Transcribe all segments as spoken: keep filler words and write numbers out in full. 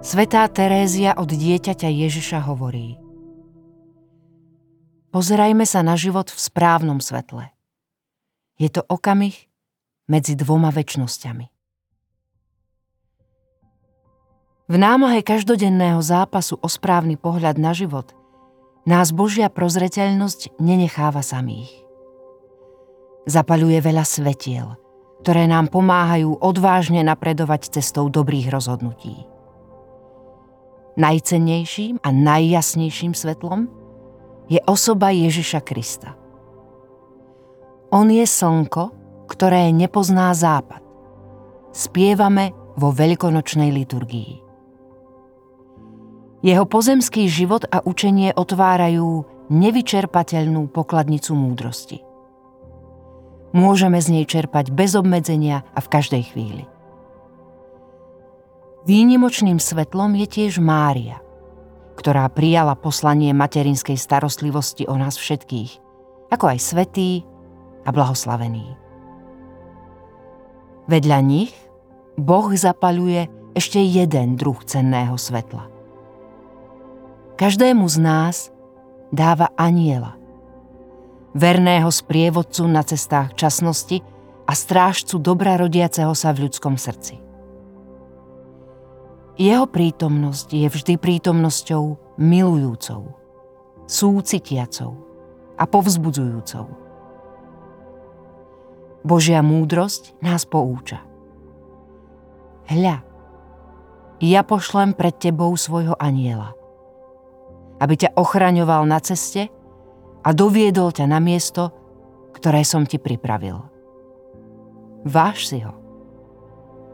Svätá Terézia od dieťaťa Ježiša hovorí: Pozerajme sa na život v správnom svetle. Je to okamih medzi dvoma večnosťami. V námahe každodenného zápasu o správny pohľad na život nás Božia prozreteľnosť nenecháva samých. Zapaľuje veľa svetiel, ktoré nám pomáhajú odvážne napredovať cestou dobrých rozhodnutí. Najcennejším a najjasnejším svetlom je osoba Ježiša Krista. On je slnko, ktoré nepozná západ. Spievame vo veľkonočnej liturgii. Jeho pozemský život a učenie otvárajú nevyčerpateľnú pokladnicu múdrosti. Môžeme z nej čerpať bez obmedzenia a v každej chvíli. Výnimočným svetlom je tiež Mária, ktorá prijala poslanie materinskej starostlivosti o nás všetkých, ako aj svätí a blahoslavení. Vedľa nich Boh zapaľuje ešte jeden druh cenného svetla. Každému z nás dáva anjela, verného sprievodcu na cestách časnosti a strážcu dobra rodiaceho sa v ľudskom srdci. Jeho prítomnosť je vždy prítomnosťou milujúcou, súcitiacou a povzbudzujúcou. Božia múdrosť nás pouča. Hľa, ja pošlem pred tebou svojho anjela, aby ťa ochraňoval na ceste a doviedol ťa na miesto, ktoré som ti pripravil. Váž si ho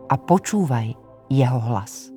a počúvaj jeho hlas.